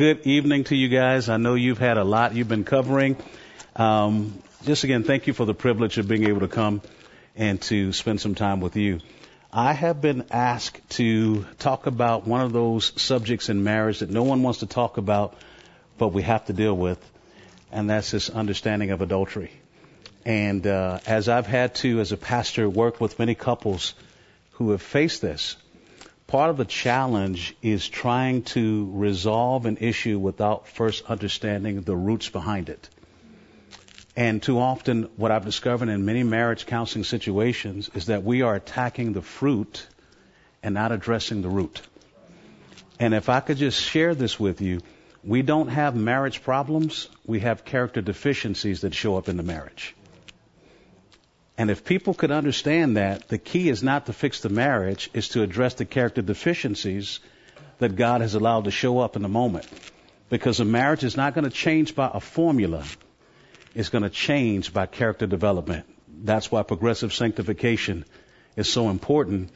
good evening to you guys. I know you've had a lot you've been covering. Just again, thank you for the privilege of being able to come and to spend some time with you. I have been asked to talk about one of those subjects in marriage that no one wants to talk about, but we have to deal with, and that's this understanding of adultery. And as I've had to, as a pastor, work with many couples who have faced this, part of the challenge is trying to resolve an issue without first understanding the roots behind it. And too often what I've discovered in many marriage counseling situations is that we are attacking the fruit and not addressing the root. And if I could just share this with you, we don't have marriage problems. We have character deficiencies that show up in the marriage. And if people could understand that, the key is not to fix the marriage, it's to address the character deficiencies that God has allowed to show up in the moment. Because a marriage is not going to change by a formula. It's going to change by character development. That's why progressive sanctification is so important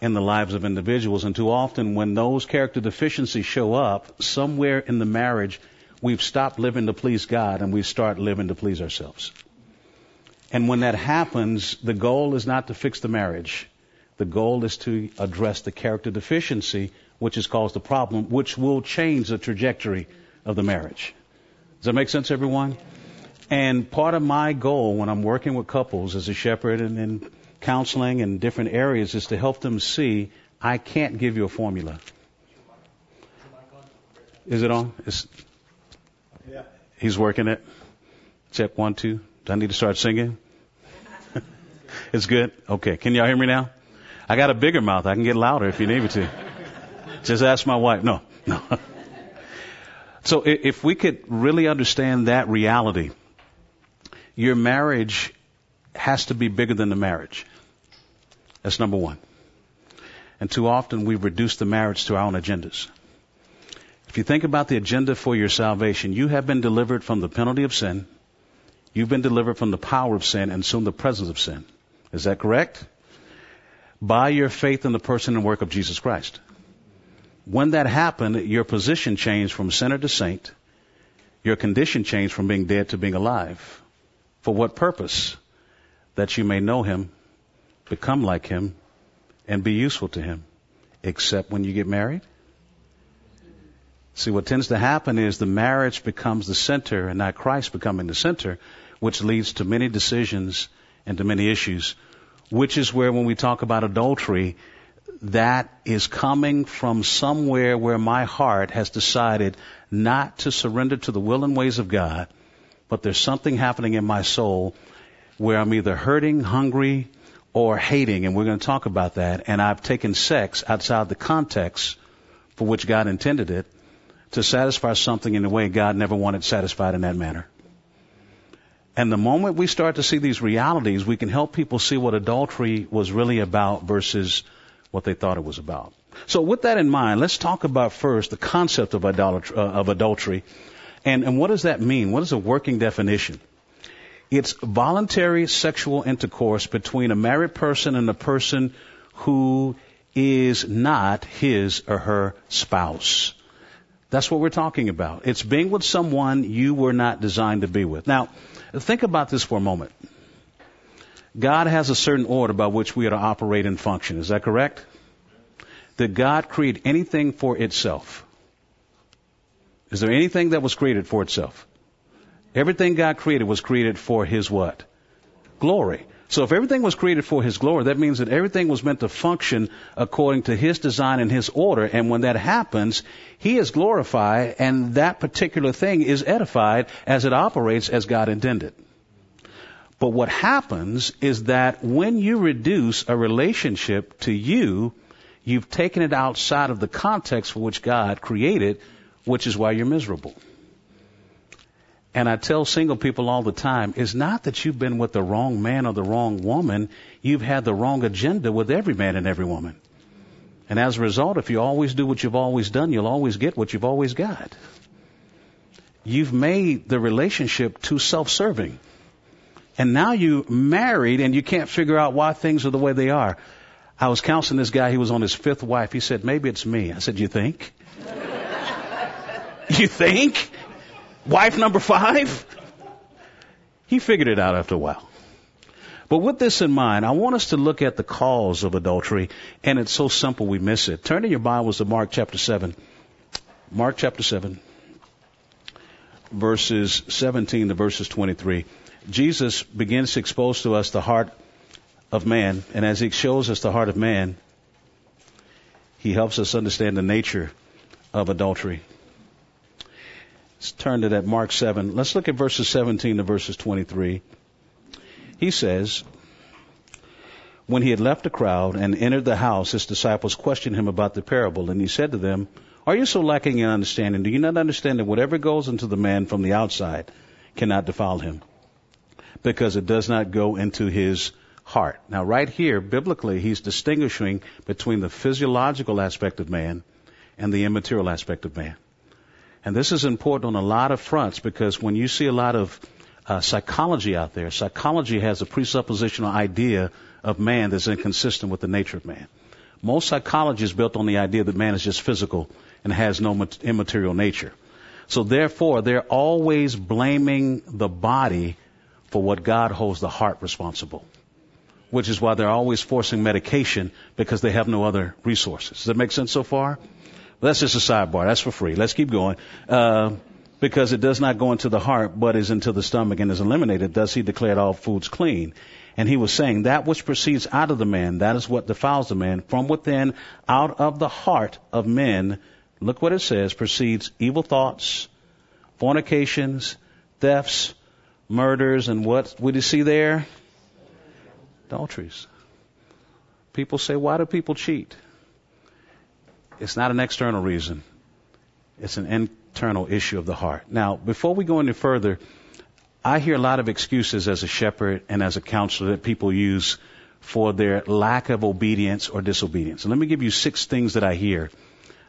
in the lives of individuals. And too often when those character deficiencies show up, somewhere in the marriage, we've stopped living to please God and we start living to please ourselves. And when that happens, the goal is not to fix the marriage. The goal is to address the character deficiency, which has caused the problem, which will change the trajectory of the marriage. Does that make sense, everyone? And part of my goal when I'm working with couples as a shepherd and in counseling and different areas is to help them see I can't give you a formula. Is it on? Yeah. He's working it. Check 1, 2. Do I need to start singing? It's good? Okay. Can y'all hear me now? I got a bigger mouth. I can get louder if you need me to. Just ask my wife. No. So if we could really understand that reality, your marriage has to be bigger than the marriage. That's number one. And too often we reduce the marriage to our own agendas. If you think about the agenda for your salvation, you have been delivered from the penalty of sin. You've been delivered from the power of sin and soon the presence of sin. Is that correct? By your faith in the person and work of Jesus Christ. When that happened, your position changed from sinner to saint. Your condition changed from being dead to being alive. For what purpose? That you may know him, become like him, and be useful to him, except when you get married. See, what tends to happen is the marriage becomes the center and not Christ becoming the center, which leads to many decisions and to many issues, which is where when we talk about adultery, that is coming from somewhere where my heart has decided not to surrender to the will and ways of God, but there's something happening in my soul where I'm either hurting, hungry, or hating, and we're going to talk about that. And I've taken sex outside the context for which God intended it to satisfy something in a way God never wanted satisfied in that manner. And the moment we start to see these realities, we can help people see what adultery was really about versus what they thought it was about. So with that in mind, let's talk about first the concept of adultery. And what does that mean? What is a working definition? It's voluntary sexual intercourse between a married person and a person who is not his or her spouse. That's what we're talking about. It's being with someone you were not designed to be with. Now, think about this for a moment. God has a certain order by which we are to operate and function. Is that correct? Did God create anything for itself? Is there anything that was created for itself? Everything God created was created for his what? Glory. So if everything was created for his glory, that means that everything was meant to function according to his design and his order. And when that happens, he is glorified and that particular thing is edified as it operates as God intended. But what happens is that when you reduce a relationship to you, you've taken it outside of the context for which God created, which is why you're miserable. And I tell single people all the time, it's not that you've been with the wrong man or the wrong woman. You've had the wrong agenda with every man and every woman. And as a result, if you always do what you've always done, you'll always get what you've always got. You've made the relationship too self-serving. And now you're married and you can't figure out why things are the way they are. I was counseling this guy. He was on his fifth wife. He said, maybe it's me. I said, you think? You think? Wife number 5? He figured it out after a while. But with this in mind, I want us to look at the cause of adultery, and it's so simple we miss it. Turn in your Bibles to Mark chapter 7. Mark chapter 7, verses 17 to verses 23. Jesus begins to expose to us the heart of man, and as he shows us the heart of man, he helps us understand the nature of adultery. Let's turn to that Mark 7. Let's look at verses 17 to verses 23. He says, when he had left the crowd and entered the house, his disciples questioned him about the parable. And he said to them, are you so lacking in understanding? Do you not understand that whatever goes into the man from the outside cannot defile him? Because it does not go into his heart. Now, right here, biblically, he's distinguishing between the physiological aspect of man and the immaterial aspect of man. And this is important on a lot of fronts, because when you see a lot of psychology out there. Psychology has a presuppositional idea of man that's inconsistent with the nature of man. Most psychology is built on the idea that man is just physical and has no immaterial nature. So therefore, they're always blaming the body for what God holds the heart responsible, which is why they're always forcing medication, because they have no other resources. Does that make sense so far? Well, that's just a sidebar. That's for free. Let's keep going. Because it does not go into the heart, but is into the stomach and is eliminated. Thus he declared all foods clean. And he was saying, that which proceeds out of the man, that is what defiles the man. From within, out of the heart of men, look what it says, proceeds evil thoughts, fornications, thefts, murders, and what would you see there? Adulteries. People say, why do people cheat? It's not an external reason. It's an internal issue of the heart. Now, before we go any further, I hear a lot of excuses as a shepherd and as a counselor that people use for their lack of obedience or disobedience. And let me give you 6 things that I hear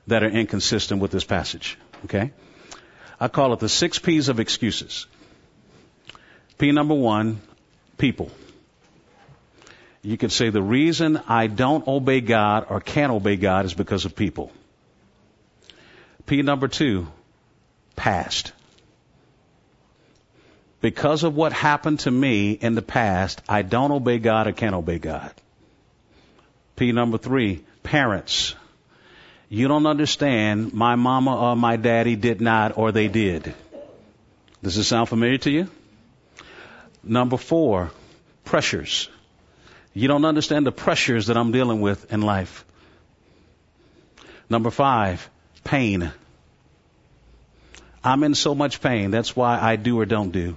that are inconsistent with this passage. Okay? I call it the 6 P's of excuses. P number 1, people. You could say the reason I don't obey God or can't obey God is because of people. P number 2, past. Because of what happened to me in the past, I don't obey God or can't obey God. P number 3, parents. You don't understand, my mama or my daddy did not, or they did. Does this sound familiar to you? Number 4, pressures. You don't understand the pressures that I'm dealing with in life. Number 5, pain. I'm in so much pain. That's why I do or don't do.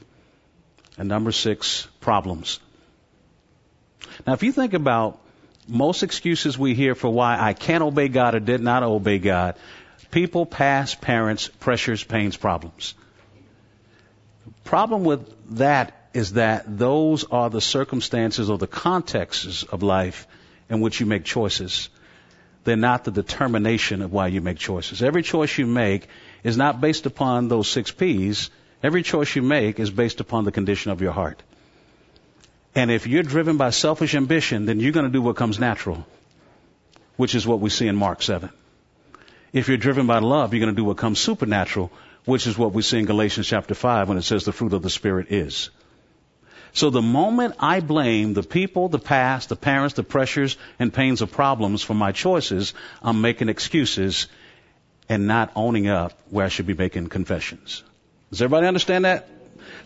And number 6, problems. Now, if you think about most excuses we hear for why I can't obey God or did not obey God, people, past, parents, pressures, pains, problems. Problem with that is that those are the circumstances or the contexts of life in which you make choices. They're not the determination of why you make choices. Every choice you make is not based upon those 6 P's. Every choice you make is based upon the condition of your heart. And if you're driven by selfish ambition, then you're going to do what comes natural, which is what we see in Mark 7. If you're driven by love, you're going to do what comes supernatural, which is what we see in Galatians chapter 5 when it says the fruit of the Spirit is. So the moment I blame the people, the past, the parents, the pressures and pains of problems for my choices, I'm making excuses and not owning up where I should be making confessions. Does everybody understand that?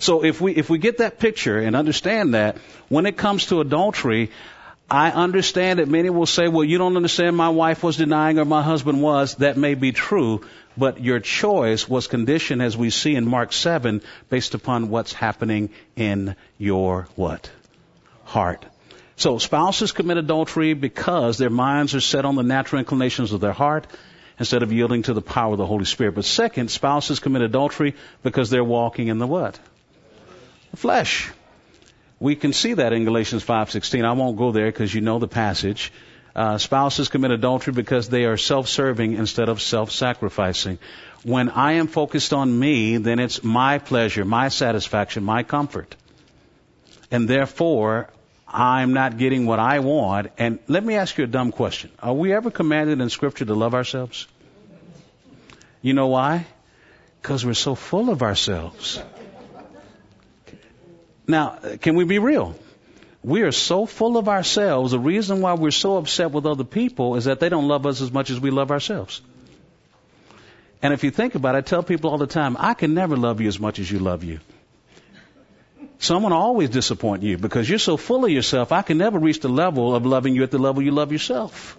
So if we get that picture and understand that, when it comes to adultery, I understand that many will say, well, you don't understand, my wife was denying or my husband was. That may be true, but your choice was conditioned, as we see in Mark 7, based upon what's happening in your what? Heart. So spouses commit adultery because their minds are set on the natural inclinations of their heart instead of yielding to the power of the Holy Spirit. But second, spouses commit adultery because they're walking in the what? The flesh. We can see that in Galatians 5:16. I won't go there because you know the passage. Spouses commit adultery because they are self-serving instead of self-sacrificing. When I am focused on me, then it's my pleasure, my satisfaction, my comfort. And therefore, I'm not getting what I want. And let me ask you a dumb question. Are we ever commanded in Scripture to love ourselves? You know why? because we're so full of ourselves. Now, can we be real? We are so full of ourselves. The reason why we're so upset with other people is that they don't love us as much as we love ourselves. And if you think about it, I tell people all the time, I can never love you as much as you love you. Someone will always disappoint you because you're so full of yourself. I can never reach the level of loving you at the level you love yourself.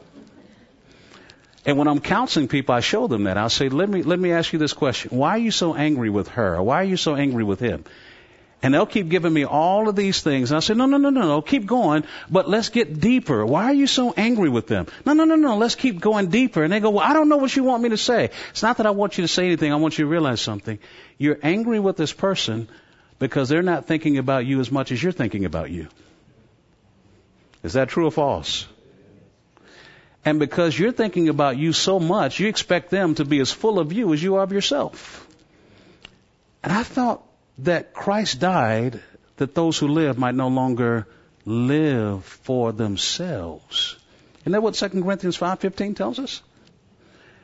And when I'm counseling people, I show them that. I'll say, let me ask you this question. Why are you so angry with her? Or why are you so angry with him? And they'll keep giving me all of these things. And I say, no, keep going, but let's get deeper. Why are you so angry with them? No, let's keep going deeper. And they go, well, I don't know what you want me to say. It's not that I want you to say anything. I want you to realize something. You're angry with this person because they're not thinking about you as much as you're thinking about you. Is that true or false? And because you're thinking about you so much, you expect them to be as full of you as you are of yourself. And I thought that Christ died that those who live might no longer live for themselves. Isn't that what 2 Corinthians 5:15 tells us?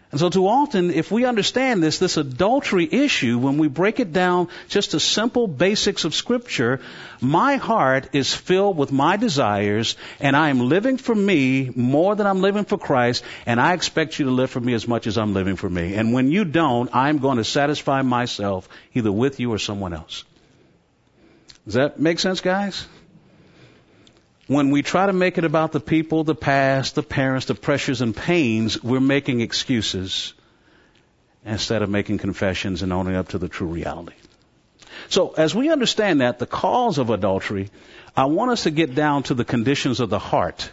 And so too often, if we understand this adultery issue, when we break it down just to simple basics of Scripture, my heart is filled with my desires, and I am living for me more than I'm living for Christ, and I expect you to live for me as much as I'm living for me. And when you don't, I'm going to satisfy myself either with you or someone else. Does that make sense, guys? When we try to make it about the people, the past, the parents, the pressures and pains, we're making excuses instead of making confessions and owning up to the true reality. So as we understand that, the cause of adultery, I want us to get down to the conditions of the heart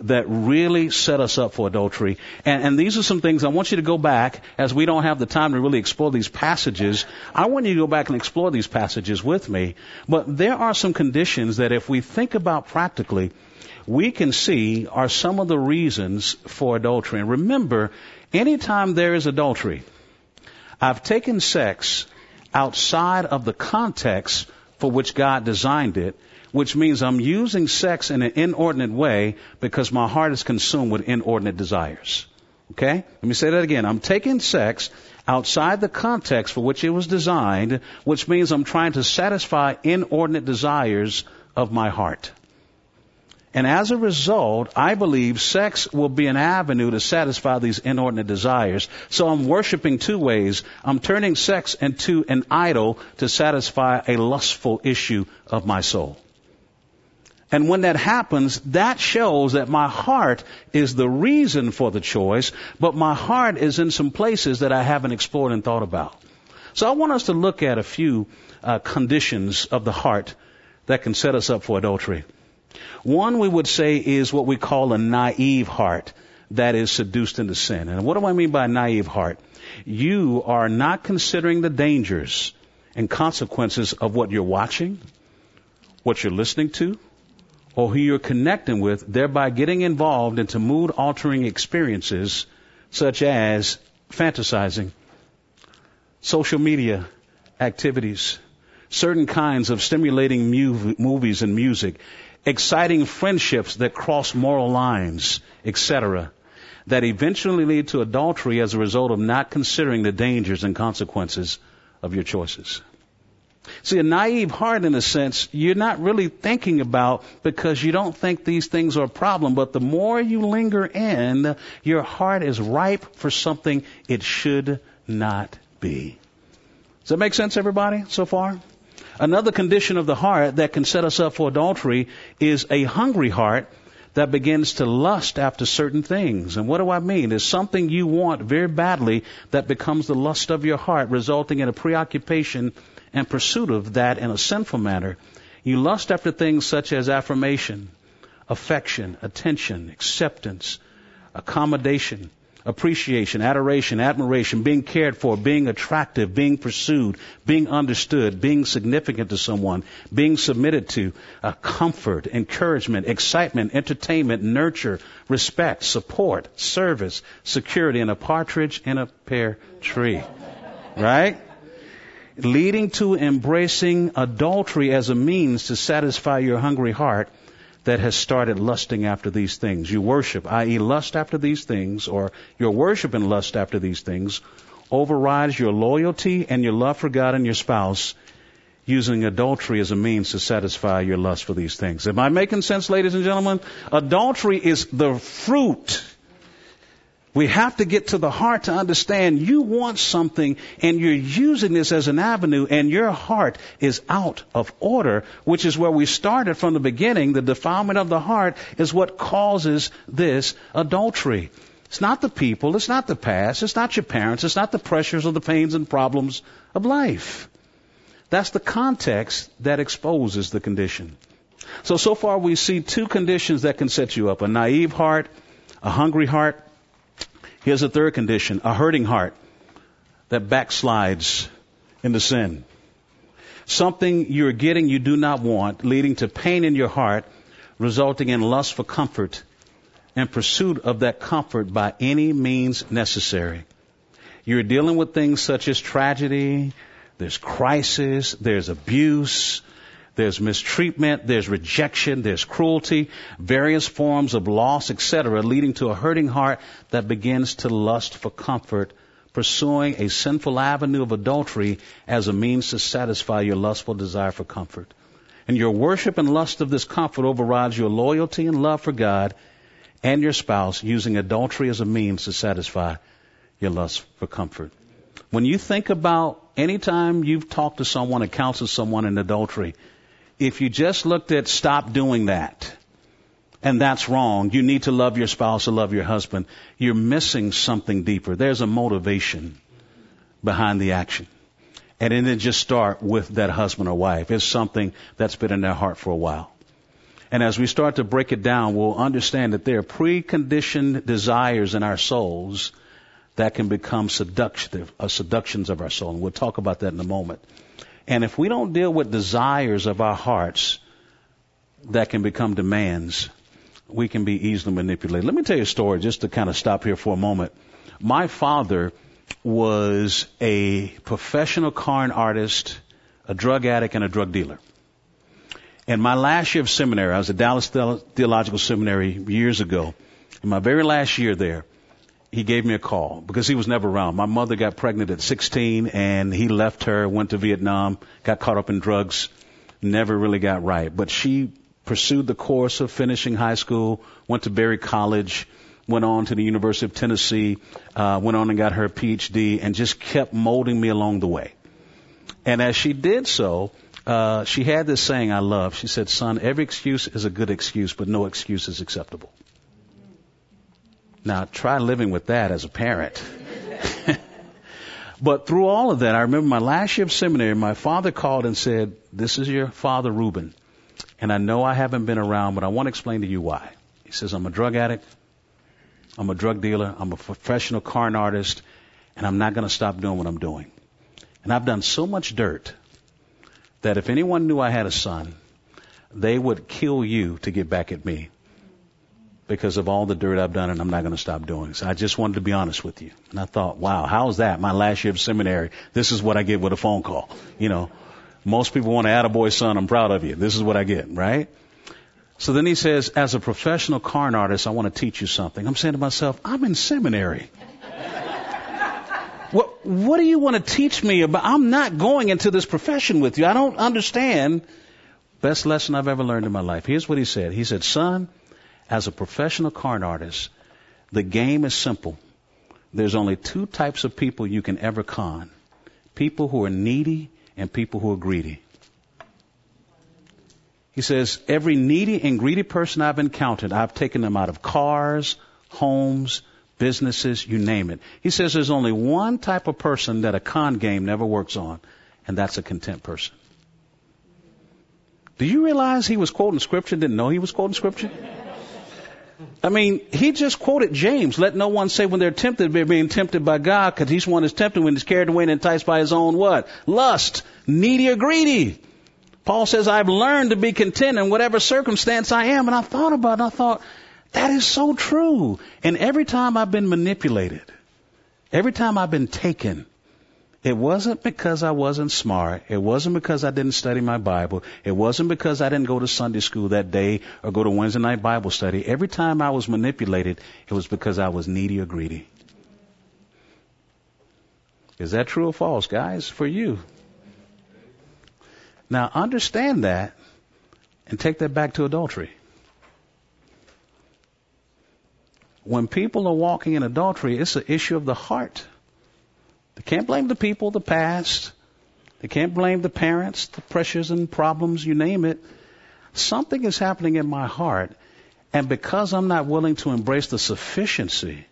that really set us up for adultery. And these are some things I want you to go back, as we don't have the time to really explore these passages. I want you to go back and explore these passages with me. But there are some conditions that if we think about practically, we can see are some of the reasons for adultery. And remember, anytime there is adultery, I've taken sex outside of the context for which God designed it, which means I'm using sex in an inordinate way because my heart is consumed with inordinate desires. Okay? Let me say that again. I'm taking sex outside the context for which it was designed, which means I'm trying to satisfy inordinate desires of my heart. And as a result, I believe sex will be an avenue to satisfy these inordinate desires. So I'm worshiping two ways. I'm turning sex into an idol to satisfy a lustful issue of my soul. And when that happens, that shows that my heart is the reason for the choice, but my heart is in some places that I haven't explored and thought about. So I want us to look at a few conditions of the heart that can set us up for adultery. One we would say is what we call a naive heart that is seduced into sin. And what do I mean by a naive heart? You are not considering the dangers and consequences of what you're watching, what you're listening to, or who you're connecting with, thereby getting involved into mood-altering experiences such as fantasizing, social media activities, certain kinds of stimulating movies and music, exciting friendships that cross moral lines, etc., that eventually lead to adultery as a result of not considering the dangers and consequences of your choices. See, a naive heart, in a sense, you're not really thinking about because you don't think these things are a problem. But the more you linger in, your heart is ripe for something it should not be. Does that make sense, everybody, so far? Another condition of the heart that can set us up for adultery is a hungry heart that begins to lust after certain things. And what do I mean? It's something you want very badly that becomes the lust of your heart, resulting in a preoccupation and pursuit of that in a sinful manner. You lust after things such as affirmation, affection, attention, acceptance, accommodation, appreciation, adoration, admiration, being cared for, being attractive, being pursued, being understood, being significant to someone, being submitted to, comfort, encouragement, excitement, entertainment, nurture, respect, support, service, security, and a partridge in a pear tree. Right? Leading to embracing adultery as a means to satisfy your hungry heart that has started lusting after these things. You worship, i.e. lust after these things, or your worship and lust after these things, overrides your loyalty and your love for God and your spouse, using adultery as a means to satisfy your lust for these things. Am I making sense, ladies and gentlemen? Adultery is the fruit. We have to get to the heart to understand you want something and you're using this as an avenue, and your heart is out of order, which is where we started from the beginning. The defilement of the heart is what causes this adultery. It's not the people. It's not the past. It's not your parents. It's not the pressures or the pains and problems of life. That's the context that exposes the condition. So far we see two conditions that can set you up: a naive heart, a hungry heart. Here's a third condition, a hurting heart that backslides into sin. Something you're getting you do not want, leading to pain in your heart, resulting in lust for comfort and pursuit of that comfort by any means necessary. You're dealing with things such as tragedy, there's crisis, there's abuse, there's mistreatment, there's rejection, there's cruelty, various forms of loss, etc., leading to a hurting heart that begins to lust for comfort, pursuing a sinful avenue of adultery as a means to satisfy your lustful desire for comfort. And your worship and lust of this comfort overrides your loyalty and love for God and your spouse, using adultery as a means to satisfy your lust for comfort. When you think about any time you've talked to someone and counseled someone in adultery, if you just looked at stop doing that, and that's wrong, you need to love your spouse or love your husband, you're missing something deeper. There's a motivation behind the action. And it didn't just start with that husband or wife. It's something that's been in their heart for a while. And as we start to break it down, we'll understand that there are preconditioned desires in our souls that can become seductions of our soul. And we'll talk about that in a moment. And if we don't deal with desires of our hearts that can become demands, we can be easily manipulated. Let me tell you a story just to kind of stop here for a moment. My father was a professional con artist, a drug addict, and a drug dealer. In my last year of seminary, I was at Dallas Theological Seminary years ago. In my very last year there, he gave me a call because he was never around. My mother got pregnant at 16, and he left her, went to Vietnam, got caught up in drugs, never really got right. But she pursued the course of finishing high school, went to Berry College, went on to the University of Tennessee, went on and got her PhD, and just kept molding me along the way. And as she did so, she had this saying I love. She said, "Son, every excuse is a good excuse, but no excuse is acceptable." Now, try living with that as a parent. But through all of that, I remember my last year of seminary, my father called and said, "This is your father, Reuben. And I know I haven't been around, but I want to explain to you why." He says, "I'm a drug addict. I'm a drug dealer. I'm a professional con artist. And I'm not going to stop doing what I'm doing. And I've done so much dirt that if anyone knew I had a son, they would kill you to get back at me, because of all the dirt I've done, and I'm not going to stop doing. So I just wanted to be honest with you." And I thought, wow, how's that? My last year of seminary, this is what I get with a phone call. You know, most people want to add a boy, "Son, I'm proud of you." This is what I get, right? So then he says, "As a professional con artist, I want to teach you something." I'm saying to myself, I'm in seminary. What do you want to teach me about? I'm not going into this profession with you. I don't understand. Best lesson I've ever learned in my life. Here's what he said. He said, "Son, as a professional con artist, the game is simple. There's only two types of people you can ever con: people who are needy and people who are greedy." He says, "Every needy and greedy person I've encountered, I've taken them out of cars, homes, businesses, you name it." He says there's only one type of person that a con game never works on, and that's a content person. Do you realize he was quoting scripture, didn't know he was quoting scripture? I mean, he just quoted James, "Let no one say when they're tempted, they're being tempted by God, because he's one is tempted when he's carried away and enticed by his own" what? Lust, needy or greedy. Paul says, "I've learned to be content in whatever circumstance I am." And I thought about it, and I thought, that is so true. And every time I've been manipulated, every time I've been taken, it wasn't because I wasn't smart. It wasn't because I didn't study my Bible. It wasn't because I didn't go to Sunday school that day or go to Wednesday night Bible study. Every time I was manipulated, it was because I was needy or greedy. Is that true or false, guys, for you? Now, understand that and take that back to adultery. When people are walking in adultery, it's an issue of the heart. They can't blame the people, the past. They can't blame the parents, the pressures and problems, you name it. Something is happening in my heart, and because I'm not willing to embrace the sufficiency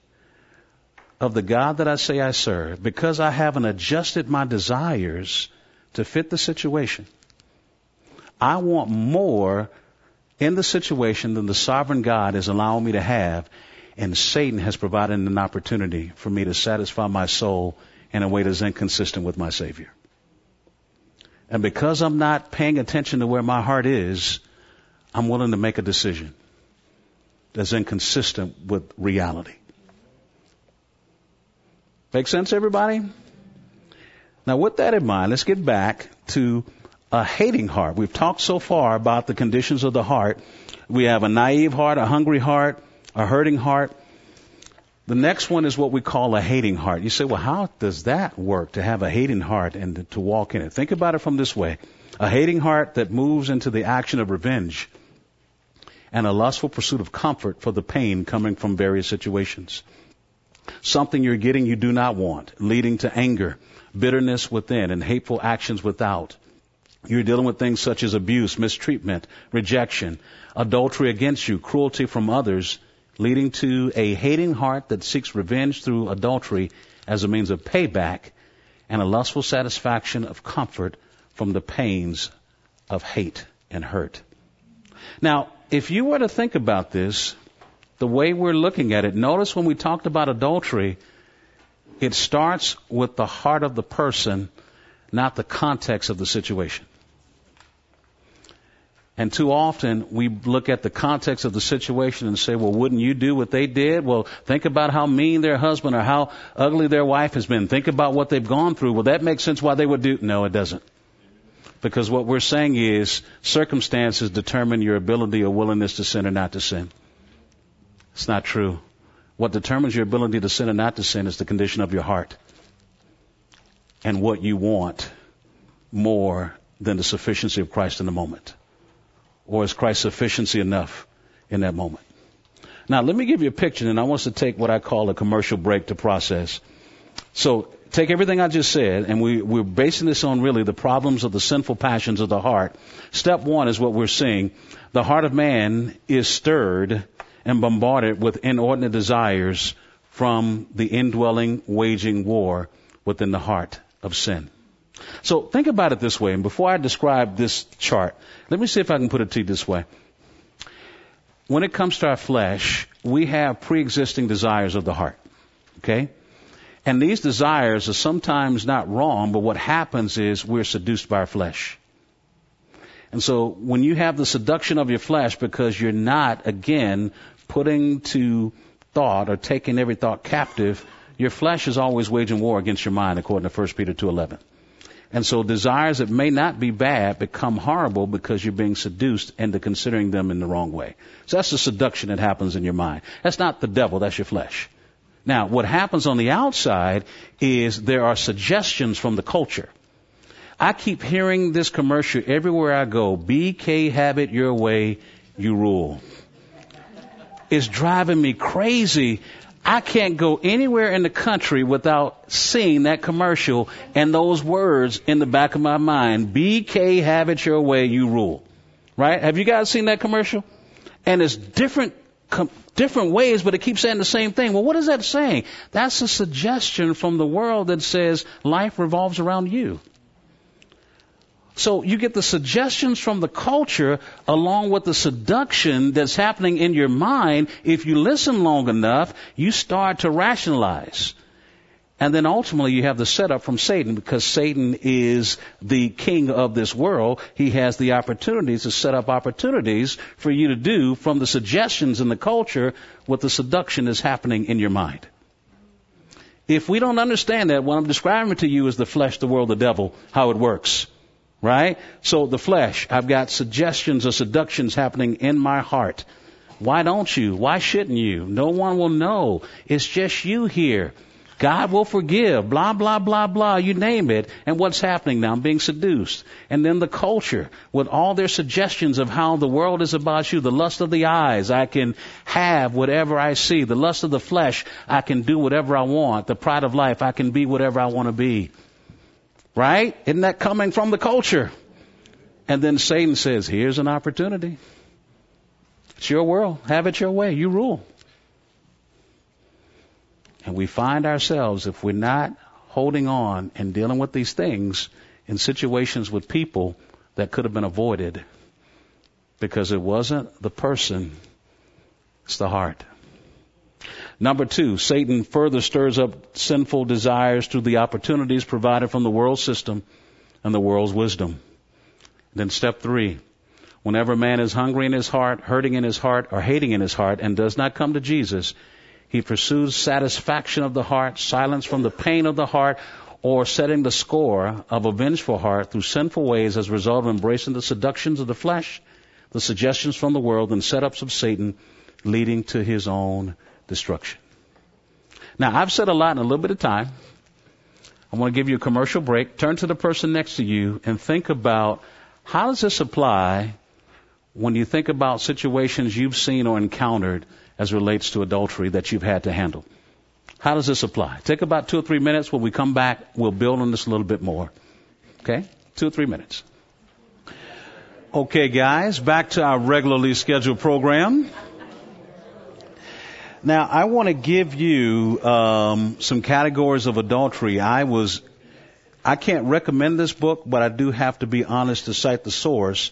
of the God that I say I serve, because I haven't adjusted my desires to fit the situation, I want more in the situation than the sovereign God is allowing me to have, and Satan has provided an opportunity for me to satisfy my soul in a way that's inconsistent with my Savior. And because I'm not paying attention to where my heart is, I'm willing to make a decision that's inconsistent with reality. Make sense, everybody? Now, with that in mind, let's get back to a hating heart. We've talked so far about the conditions of the heart. We have a naive heart, a hungry heart, a hurting heart. The next one is what we call a hating heart. You say, well, how does that work, to have a hating heart and to walk in it? Think about it from this way. A hating heart that moves into the action of revenge and a lustful pursuit of comfort for the pain coming from various situations. Something you're getting you do not want, leading to anger, bitterness within, and hateful actions without. You're dealing with things such as abuse, mistreatment, rejection, adultery against you, cruelty from others, leading to a hating heart that seeks revenge through adultery as a means of payback and a lustful satisfaction of comfort from the pains of hate and hurt. Now, if you were to think about this, the way we're looking at it, notice when we talked about adultery, it starts with the heart of the person, not the context of the situation. And too often we look at the context of the situation and say, well, wouldn't you do what they did? Well, think about how mean their husband or how ugly their wife has been. Think about what they've gone through. Well, that makes sense why they would do. No, it doesn't. Because what we're saying is circumstances determine your ability or willingness to sin or not to sin. It's not true. What determines your ability to sin or not to sin is the condition of your heart and what you want more than the sufficiency of Christ in the moment. Or is Christ's sufficiency enough in that moment? Now, let me give you a picture, and I want us to take what I call a commercial break to process. So take everything I just said, and we're basing this on really the problems of the sinful passions of the heart. Step one is what we're seeing. The heart of man is stirred and bombarded with inordinate desires from the indwelling, waging war within the heart of sin. So think about it this way, and before I describe this chart, let me see if I can put it to you this way. When it comes to our flesh, we have pre-existing desires of the heart, okay? And these desires are sometimes not wrong, but what happens is we're seduced by our flesh. And so when you have the seduction of your flesh because you're not, again, putting to thought or taking every thought captive, your flesh is always waging war against your mind, according to 1 Peter 2:11. And so desires that may not be bad become horrible because you're being seduced into considering them in the wrong way. So that's the seduction that happens in your mind. That's not the devil, that's your flesh. Now, what happens on the outside is there are suggestions from the culture. I keep hearing this commercial everywhere I go. BK, have it your way, you rule. It's driving me crazy. I can't go anywhere in the country without seeing that commercial and those words in the back of my mind. BK, have it your way, you rule. Right? Have you guys seen that commercial? And it's different ways, but it keeps saying the same thing. Well, what is that saying? That's a suggestion from the world that says life revolves around you. So you get the suggestions from the culture along with the seduction that's happening in your mind. If you listen long enough, you start to rationalize. And then ultimately you have the setup from Satan, because Satan is the king of this world. He has the opportunities to set up opportunities for you to do from the suggestions in the culture what the seduction is happening in your mind. If we don't understand that, what I'm describing to you is the flesh, the world, the devil, how it works. Right? So the flesh, I've got suggestions or seductions happening in my heart. Why don't you? Why shouldn't you? No one will know. It's just you here. God will forgive, blah, blah, blah, blah, you name it. And what's happening now? I'm being seduced. And then the culture with all their suggestions of how the world is about you, the lust of the eyes, I can have whatever I see, the lust of the flesh, I can do whatever I want, the pride of life, I can be whatever I want to be. Right? Isn't that coming from the culture? And then Satan says, here's an opportunity. It's your world. Have it your way. You rule. And we find ourselves, if we're not holding on and dealing with these things, in situations with people that could have been avoided, because it wasn't the person, it's the heart. Number two, Satan further stirs up sinful desires through the opportunities provided from the world system and the world's wisdom. Then step three, whenever man is hungry in his heart, hurting in his heart, or hating in his heart, and does not come to Jesus, he pursues satisfaction of the heart, silence from the pain of the heart, or setting the score of a vengeful heart through sinful ways as a result of embracing the seductions of the flesh, the suggestions from the world, and setups of Satan, leading to his own destruction. Now, I've said a lot in a little bit of time. I want to give you a commercial break. Turn to the person next to you and think about, how does this apply when you think about situations you've seen or encountered as relates to adultery that you've had to handle? How does this apply? Take about 2 or 3 minutes. When we come back, we'll build on this a little bit more. Okay? 2 or 3 minutes. Okay, guys, back to our regularly scheduled program. Now, I want to give you some categories of adultery. I can't recommend this book, but I do have to be honest to cite the source.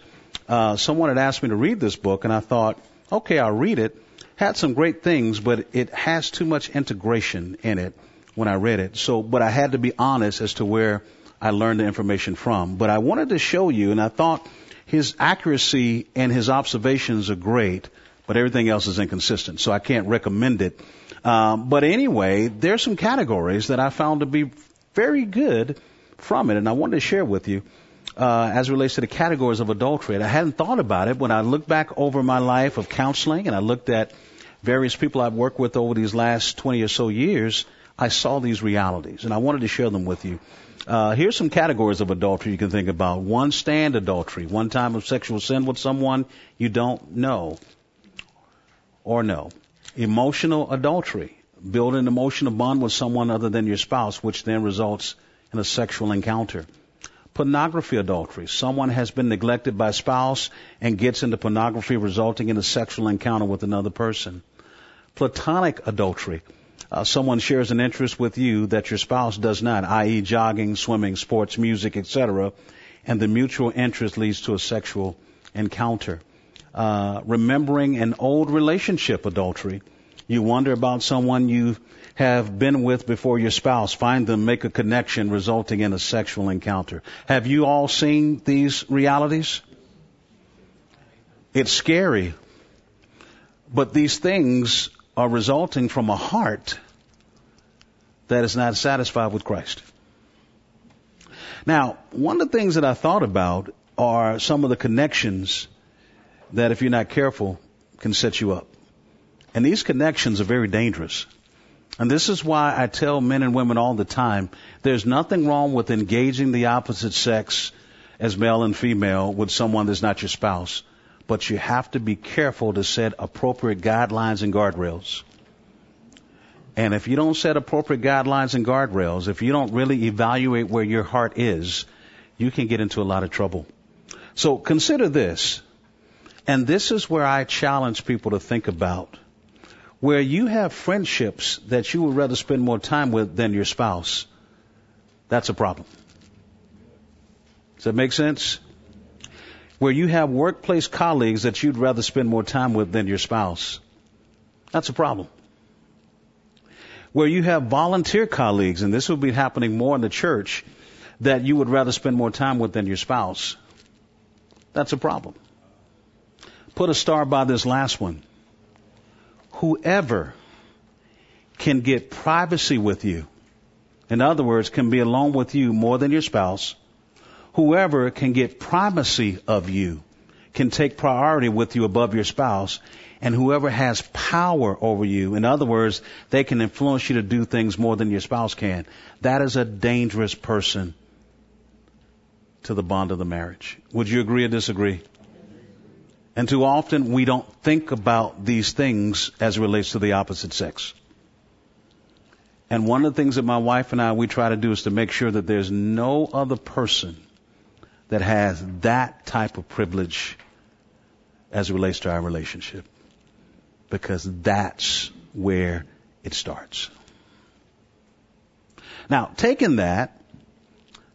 Someone had asked me to read this book, and I thought, okay, I'll read it. Had some great things, but it has too much integration in it when I read it. So, but I had to be honest as to where I learned the information from. But I wanted to show you, and I thought his accuracy and his observations are great, but everything else is inconsistent, so I can't recommend it. But anyway, there's some categories that I found to be very good from it, and I wanted to share with you. As it relates to the categories of adultery. And I hadn't thought about it when I looked back over my life of counseling, and I looked at various people I've worked with over these last 20 or so years. I saw these realities, and I wanted to share them with you. Here's some categories of adultery you can think about. One, stand adultery, one time of sexual sin with someone you don't know or know. Emotional adultery, build an emotional bond with someone other than your spouse, which then results in a sexual encounter. Pornography adultery. Someone has been neglected by spouse and gets into pornography, resulting in a sexual encounter with another person. Platonic adultery. Someone shares an interest with you that your spouse does not, i.e. jogging, swimming, sports, music, etc., and the mutual interest leads to a sexual encounter. Remembering an old relationship adultery. You wonder about someone you have been with before your spouse. Find them, make a connection, resulting in a sexual encounter. Have you all seen these realities? It's scary, but these things are resulting from a heart that is not satisfied with Christ. Now, one of the things that I thought about are some of the connections that, if you're not careful, can set you up. And these connections are very dangerous. And this is why I tell men and women all the time, there's nothing wrong with engaging the opposite sex as male and female with someone that's not your spouse. But you have to be careful to set appropriate guidelines and guardrails. And if you don't set appropriate guidelines and guardrails, if you don't really evaluate where your heart is, you can get into a lot of trouble. So consider this. And this is where I challenge people to think about. Where you have friendships that you would rather spend more time with than your spouse, that's a problem. Does that make sense? Where you have workplace colleagues that you'd rather spend more time with than your spouse, that's a problem. Where you have volunteer colleagues, and this will be happening more in the church, that you would rather spend more time with than your spouse, that's a problem. Put a star by this last one. Whoever can get privacy with you, in other words, can be alone with you more than your spouse, whoever can get privacy of you, can take priority with you above your spouse, and whoever has power over you, in other words, they can influence you to do things more than your spouse can, that is a dangerous person to the bond of the marriage. Would you agree or disagree? And too often we don't think about these things as it relates to the opposite sex. And one of the things that my wife and I, we try to do is to make sure that there's no other person that has that type of privilege as it relates to our relationship. Because that's where it starts. Now, taking that,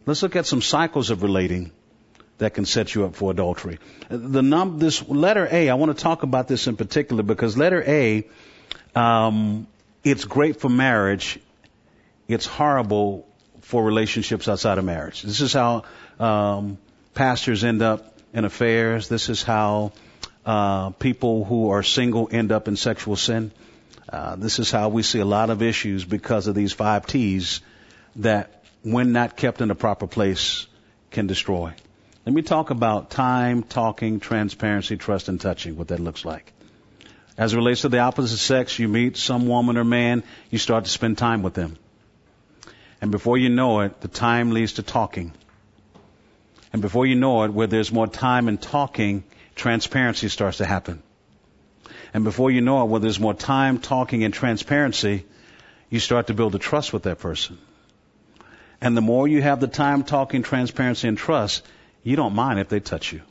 let's look at some cycles of relating that can set you up for adultery. This letter A, I want to talk about this in particular because letter A, it's great for marriage. It's horrible for relationships outside of marriage. This is how pastors end up in affairs. This is how people who are single end up in sexual sin. This is how we see a lot of issues because of these 5 T's that, when not kept in the proper place, can destroy. Let me talk about time, talking, transparency, trust, and touching, what that looks like. As it relates to the opposite sex, you meet some woman or man, you start to spend time with them. And before you know it, the time leads to talking. And before you know it, where there's more time and talking, transparency starts to happen. And before you know it, where there's more time, talking, and transparency, you start to build a trust with that person. And the more you have the time, talking, transparency, and trust, you don't mind if they touch you.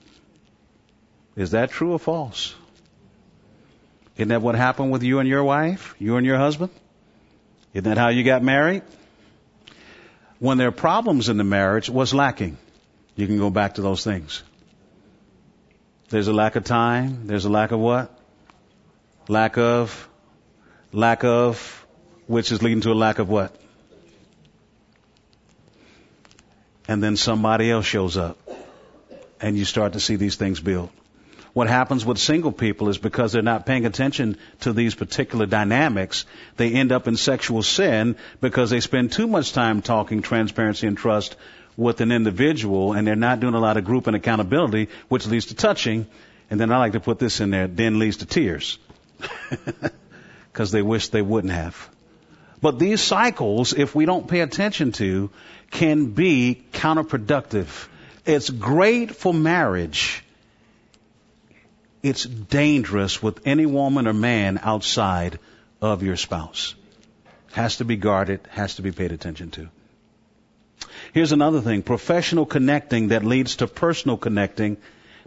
Is that true or false? Isn't that what happened with you and your wife, you and your husband? Isn't that how you got married? When there are problems in the marriage, what's lacking? You can go back to those things. There's a lack of time. There's a lack of what? Lack of, which is leading to a lack of what? And then somebody else shows up, and you start to see these things build. What happens with single people is because they're not paying attention to these particular dynamics, they end up in sexual sin because they spend too much time talking transparency and trust with an individual, and they're not doing a lot of group and accountability, which leads to touching. And then I like to put this in there, then leads to tears because they wish they wouldn't have. But these cycles, if we don't pay attention to, can be counterproductive. It's great for marriage. It's dangerous with any woman or man outside of your spouse. Has to be guarded, has to be paid attention to. Here's another thing, professional connecting that leads to personal connecting,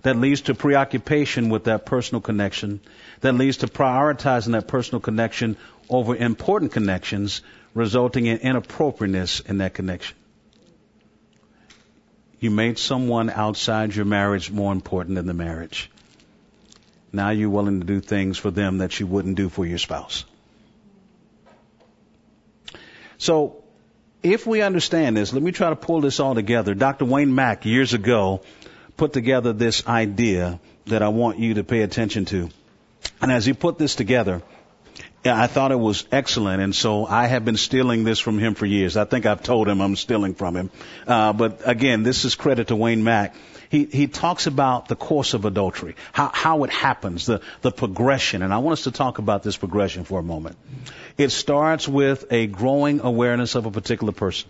that leads to preoccupation with that personal connection, that leads to prioritizing that personal connection over important connections, resulting in inappropriateness in that connection. You made someone outside your marriage more important than the marriage. Now you're willing to do things for them that you wouldn't do for your spouse. So if we understand this, let me try to pull this all together. Dr. Wayne Mack years ago put together this idea that I want you to pay attention to. And as he put this together, I thought it was excellent. And so I have been stealing this from him for years. I think I've told him I'm stealing from him. But again, this is credit to Wayne Mack. He talks about the course of adultery, how it happens, the progression. And I want us to talk about this progression for a moment. It starts with a growing awareness of a particular person,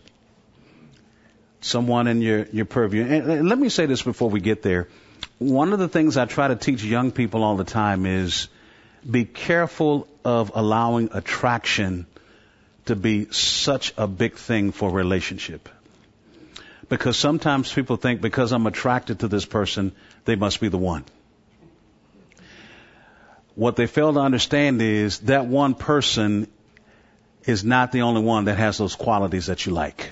someone in your purview. And let me say this before we get there. One of the things I try to teach young people all the time is be careful of allowing attraction to be such a big thing for a relationship. Because sometimes people think because I'm attracted to this person, they must be the one. What they fail to understand is that one person is not the only one that has those qualities that you like.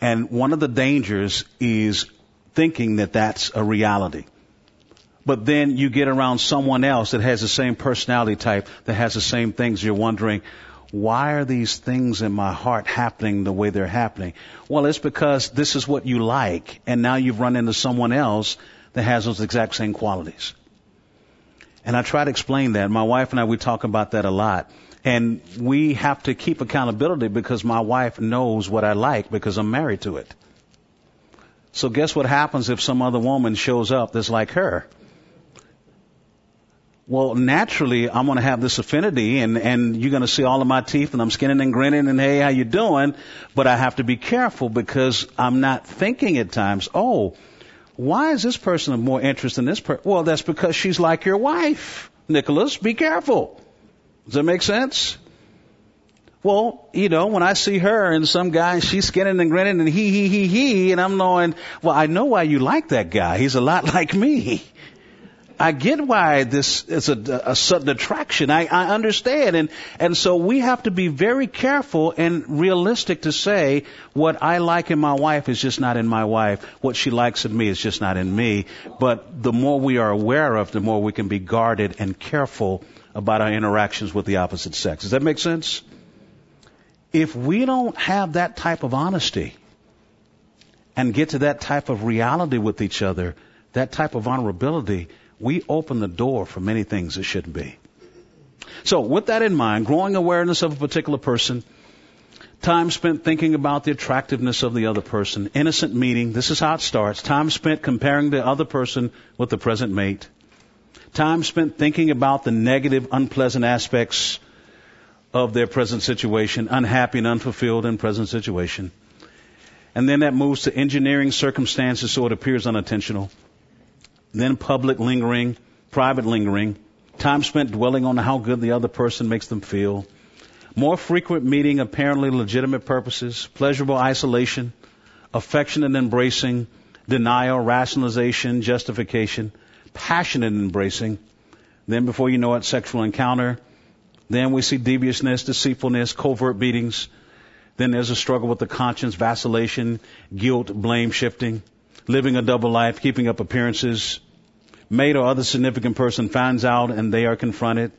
And one of the dangers is thinking that that's a reality. But then you get around someone else that has the same personality type, that has the same things. You're wondering, why are these things in my heart happening the way they're happening? Well, it's because this is what you like, and now you've run into someone else that has those exact same qualities. And I try to explain that. My wife and I, we talk about that a lot. And we have to keep accountability because my wife knows what I like because I'm married to it. So guess what happens if some other woman shows up that's like her? Well, naturally, I'm going to have this affinity, and you're going to see all of my teeth, and I'm skinning and grinning, and hey, how you doing? But I have to be careful because I'm not thinking at times, oh, why is this person of more interest than this person? Well, that's because she's like your wife, Nicholas. Be careful. Does that make sense? Well, you know, when I see her and some guy, she's skinning and grinning and he, and I'm knowing, well, I know why you like that guy. He's a lot like me. I get why this is a sudden attraction. I understand. And so we have to be very careful and realistic to say what I like in my wife is just not in my wife. What she likes in me is just not in me. But the more we are aware of, the more we can be guarded and careful about our interactions with the opposite sex. Does that make sense? If we don't have that type of honesty and get to that type of reality with each other, that type of vulnerability, we open the door for many things that shouldn't be. So with that in mind, growing awareness of a particular person, time spent thinking about the attractiveness of the other person, innocent meeting, this is how it starts, time spent comparing the other person with the present mate, time spent thinking about the negative, unpleasant aspects of their present situation, unhappy and unfulfilled in present situation. And then that moves to engineering circumstances so it appears unintentional. Then public lingering, private lingering, time spent dwelling on how good the other person makes them feel, more frequent meeting apparently legitimate purposes, pleasurable isolation, affectionate embracing, denial, rationalization, justification, passionate embracing. Then before you know it, sexual encounter. Then we see deviousness, deceitfulness, covert beatings. Then there's a struggle with the conscience, vacillation, guilt, blame shifting, living a double life, keeping up appearances. Mate or other significant person finds out and they are confronted.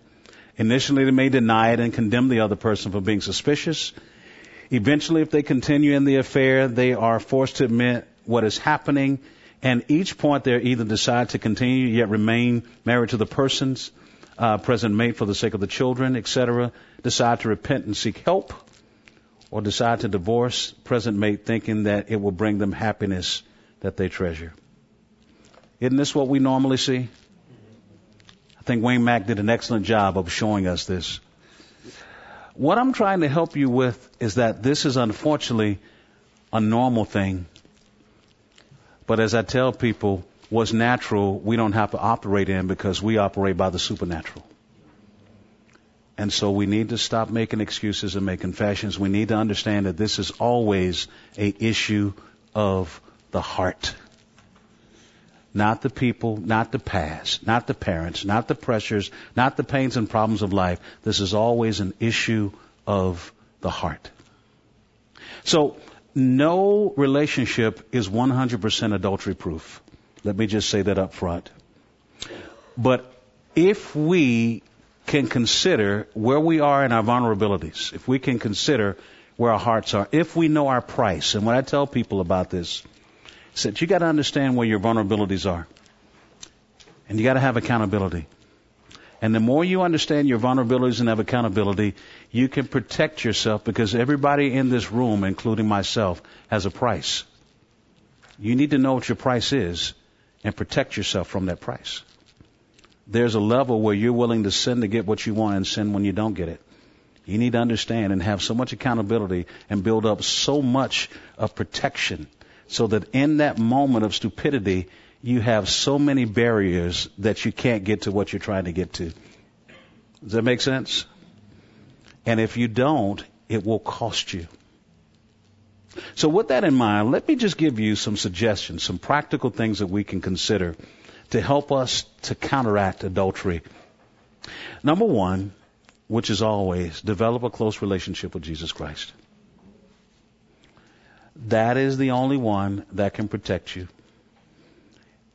Initially, they may deny it and condemn the other person for being suspicious. Eventually, if they continue in the affair, they are forced to admit what is happening. And each point, they either decide to continue yet remain married to the person's present mate for the sake of the children, etc., decide to repent and seek help, or decide to divorce present mate thinking that it will bring them happiness that they treasure. Isn't this what we normally see? I think Wayne Mack did an excellent job of showing us this. What I'm trying to help you with is that this is unfortunately a normal thing. But as I tell people, what's natural, we don't have to operate in because we operate by the supernatural. And so we need to stop making excuses and make confessions. We need to understand that this is always an issue of the heart. Not the people, not the past, not the parents, not the pressures, not the pains and problems of life. This is always an issue of the heart. So no relationship is 100% adultery proof. Let me just say that up front. But if we can consider where we are in our vulnerabilities, if we can consider where our hearts are, if we know our price, and when I tell people about this, I said, you got to understand where your vulnerabilities are. And you got to have accountability. And the more you understand your vulnerabilities and have accountability, you can protect yourself because everybody in this room, including myself, has a price. You need to know what your price is and protect yourself from that price. There's a level where you're willing to sin to get what you want and sin when you don't get it. You need to understand and have so much accountability and build up so much of protection so that in that moment of stupidity, you have so many barriers that you can't get to what you're trying to get to. Does that make sense? And if you don't, it will cost you. So with that in mind, let me just give you some suggestions, some practical things that we can consider to help us to counteract adultery. Number one, which is always, develop a close relationship with Jesus Christ. That is the only one that can protect you.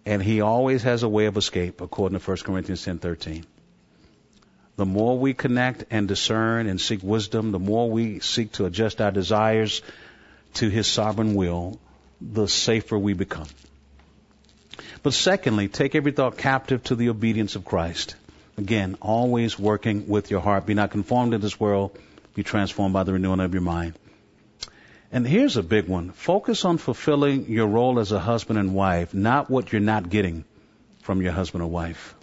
And he always has a way of escape, according to 1 Corinthians 10:13. The more we connect and discern and seek wisdom, the more we seek to adjust our desires to his sovereign will, the safer we become. But secondly, take every thought captive to the obedience of Christ. Again, always working with your heart. Be not conformed to this world. Be transformed by the renewing of your mind. And here's a big one. Focus on fulfilling your role as a husband and wife, not what you're not getting from your husband or wife.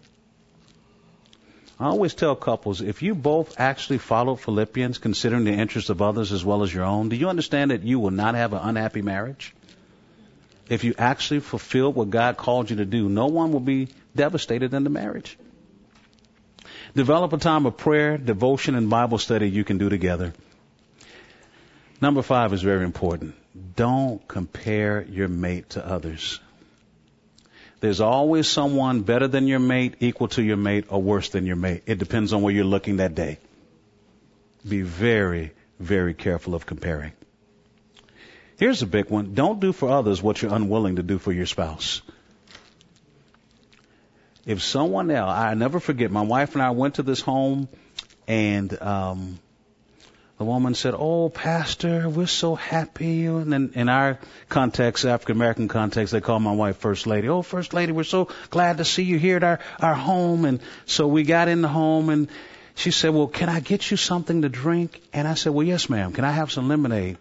I always tell couples, if you both actually follow Philippians, considering the interests of others as well as your own, do you understand that you will not have an unhappy marriage? If you actually fulfill what God called you to do, no one will be devastated in the marriage. Develop a time of prayer, devotion, and Bible study you can do together. Number 5 is very important. Don't compare your mate to others. There's always someone better than your mate, equal to your mate, or worse than your mate. It depends on where you're looking that day. Be very, very careful of comparing. Here's a big one. Don't do for others what you're unwilling to do for your spouse. If someone else, I never forget, my wife and I went to this home, and the woman said, "Oh, Pastor, we're so happy." And in our context, African-American context, they call my wife First Lady. "Oh, First Lady, we're so glad to see you here at our home." And so we got in the home, and she said, "Well, can I get you something to drink?" And I said, "Well, yes, ma'am. Can I have some lemonade?"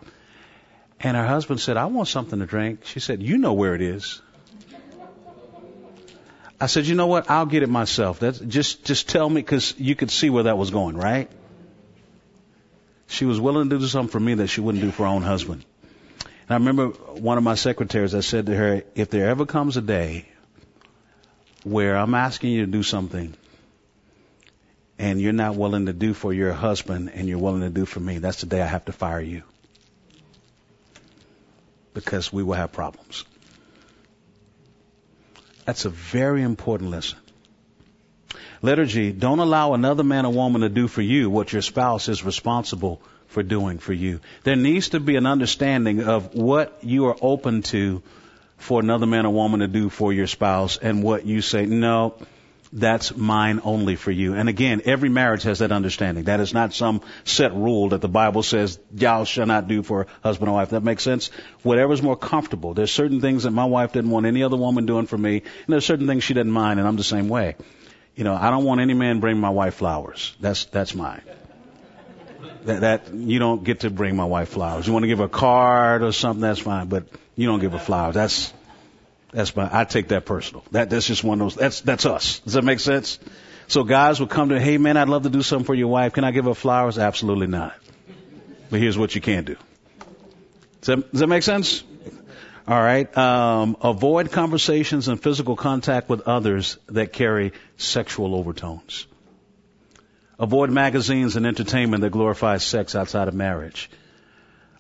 And her husband said, "I want something to drink." She said, "You know where it is." I said, "You know what? I'll get it myself. That's, just tell me," because you could see where that was going, right? She was willing to do something for me that she wouldn't do for her own husband. And I remember one of my secretaries, I said to her, if there ever comes a day where I'm asking you to do something and you're not willing to do for your husband and you're willing to do for me, that's the day I have to fire you. Because we will have problems. That's a very important lesson. Letter G, don't allow another man or woman to do for you what your spouse is responsible for doing for you. There needs to be an understanding of what you are open to for another man or woman to do for your spouse and what you say, no, that's mine only for you. And again, every marriage has that understanding. That is not some set rule that the Bible says, y'all shall not do for husband or wife. That makes sense? Whatever's more comfortable. There's certain things that my wife didn't want any other woman doing for me, and there's certain things she didn't mind, and I'm the same way. You know, I don't want any man bring my wife flowers. That's mine. That you don't get to bring my wife flowers. You want to give her a card or something, that's fine, but you don't give her flowers. That's my, I take that personal. That's just one of those. That's us. Does that make sense? So guys will come to, hey man, I'd love to do something for your wife. Can I give her flowers? Absolutely not. But here's what you can do. Does that make sense? All right. Avoid conversations and physical contact with others that carry sexual overtones. Avoid magazines and entertainment that glorify sex outside of marriage.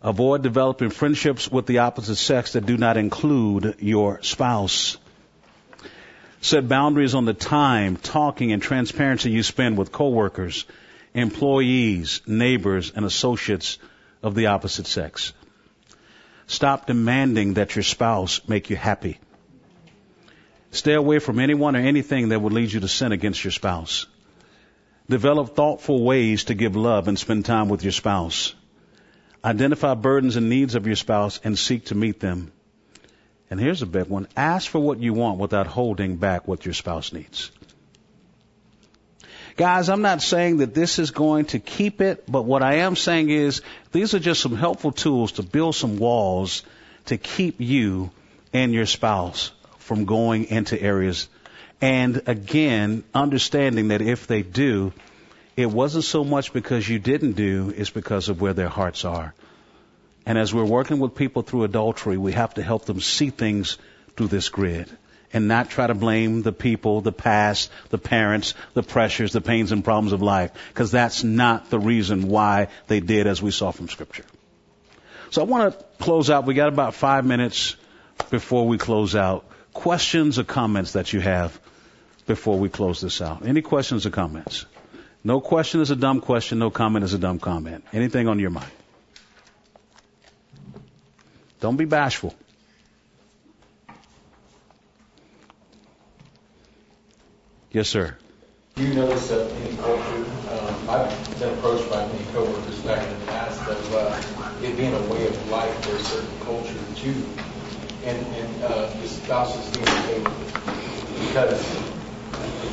Avoid developing friendships with the opposite sex that do not include your spouse. Set boundaries on the time, talking, and transparency you spend with coworkers, employees, neighbors, and associates of the opposite sex. Stop demanding that your spouse make you happy. Stay away from anyone or anything that would lead you to sin against your spouse. Develop thoughtful ways to give love and spend time with your spouse. Identify burdens and needs of your spouse and seek to meet them. And here's a big one. Ask for what you want without holding back what your spouse needs. Guys, I'm not saying that this is going to keep it, but what I am saying is these are just some helpful tools to build some walls to keep you and your spouse from going into areas. And again, understanding that if they do, it wasn't so much because you didn't do, it's because of where their hearts are. And as we're working with people through adultery, we have to help them see things through this grid and not try to blame the people, the past, the parents, the pressures, the pains and problems of life, because that's not the reason why they did, as we saw from Scripture. So I want to close out. We got about 5 minutes before we close out. Questions or comments that you have before we close this out? Any questions or comments? No question is a dumb question. No comment is a dumb comment. Anything on your mind? Don't be bashful. Yes, sir. Do you notice that in culture, I've been approached by many coworkers back in the past of it being a way of life for a certain culture too, and the spouses being able, because.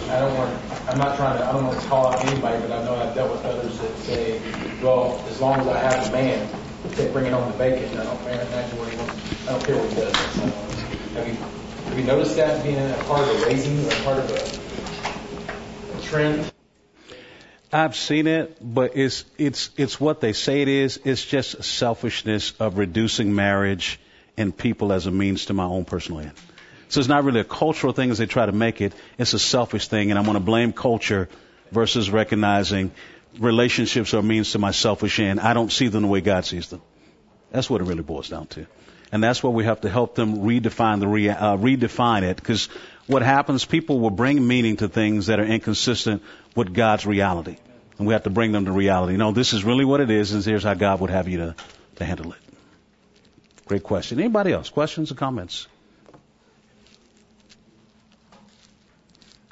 I don't want to call out anybody, but I know I've dealt with others that say, well, as long as I have a man, kept bringing home the bacon. I don't care what he does. So, have you noticed that being a part of a raising, or a part of a trend? I've seen it, but it's what they say it is. It's just selfishness of reducing marriage and people as a means to my own personal end. So it's not really a cultural thing as they try to make it. It's a selfish thing, and I'm going to blame culture versus recognizing relationships are means to my selfish end. I don't see them the way God sees them. That's what it really boils down to. And that's where we have to help them redefine redefine it, because what happens, people will bring meaning to things that are inconsistent with God's reality. And we have to bring them to reality. No, this is really what it is, and here's how God would have you to handle it. Great question. Anybody else? Questions or comments?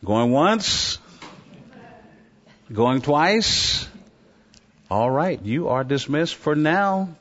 Going once? Going twice? All right. You are dismissed for now.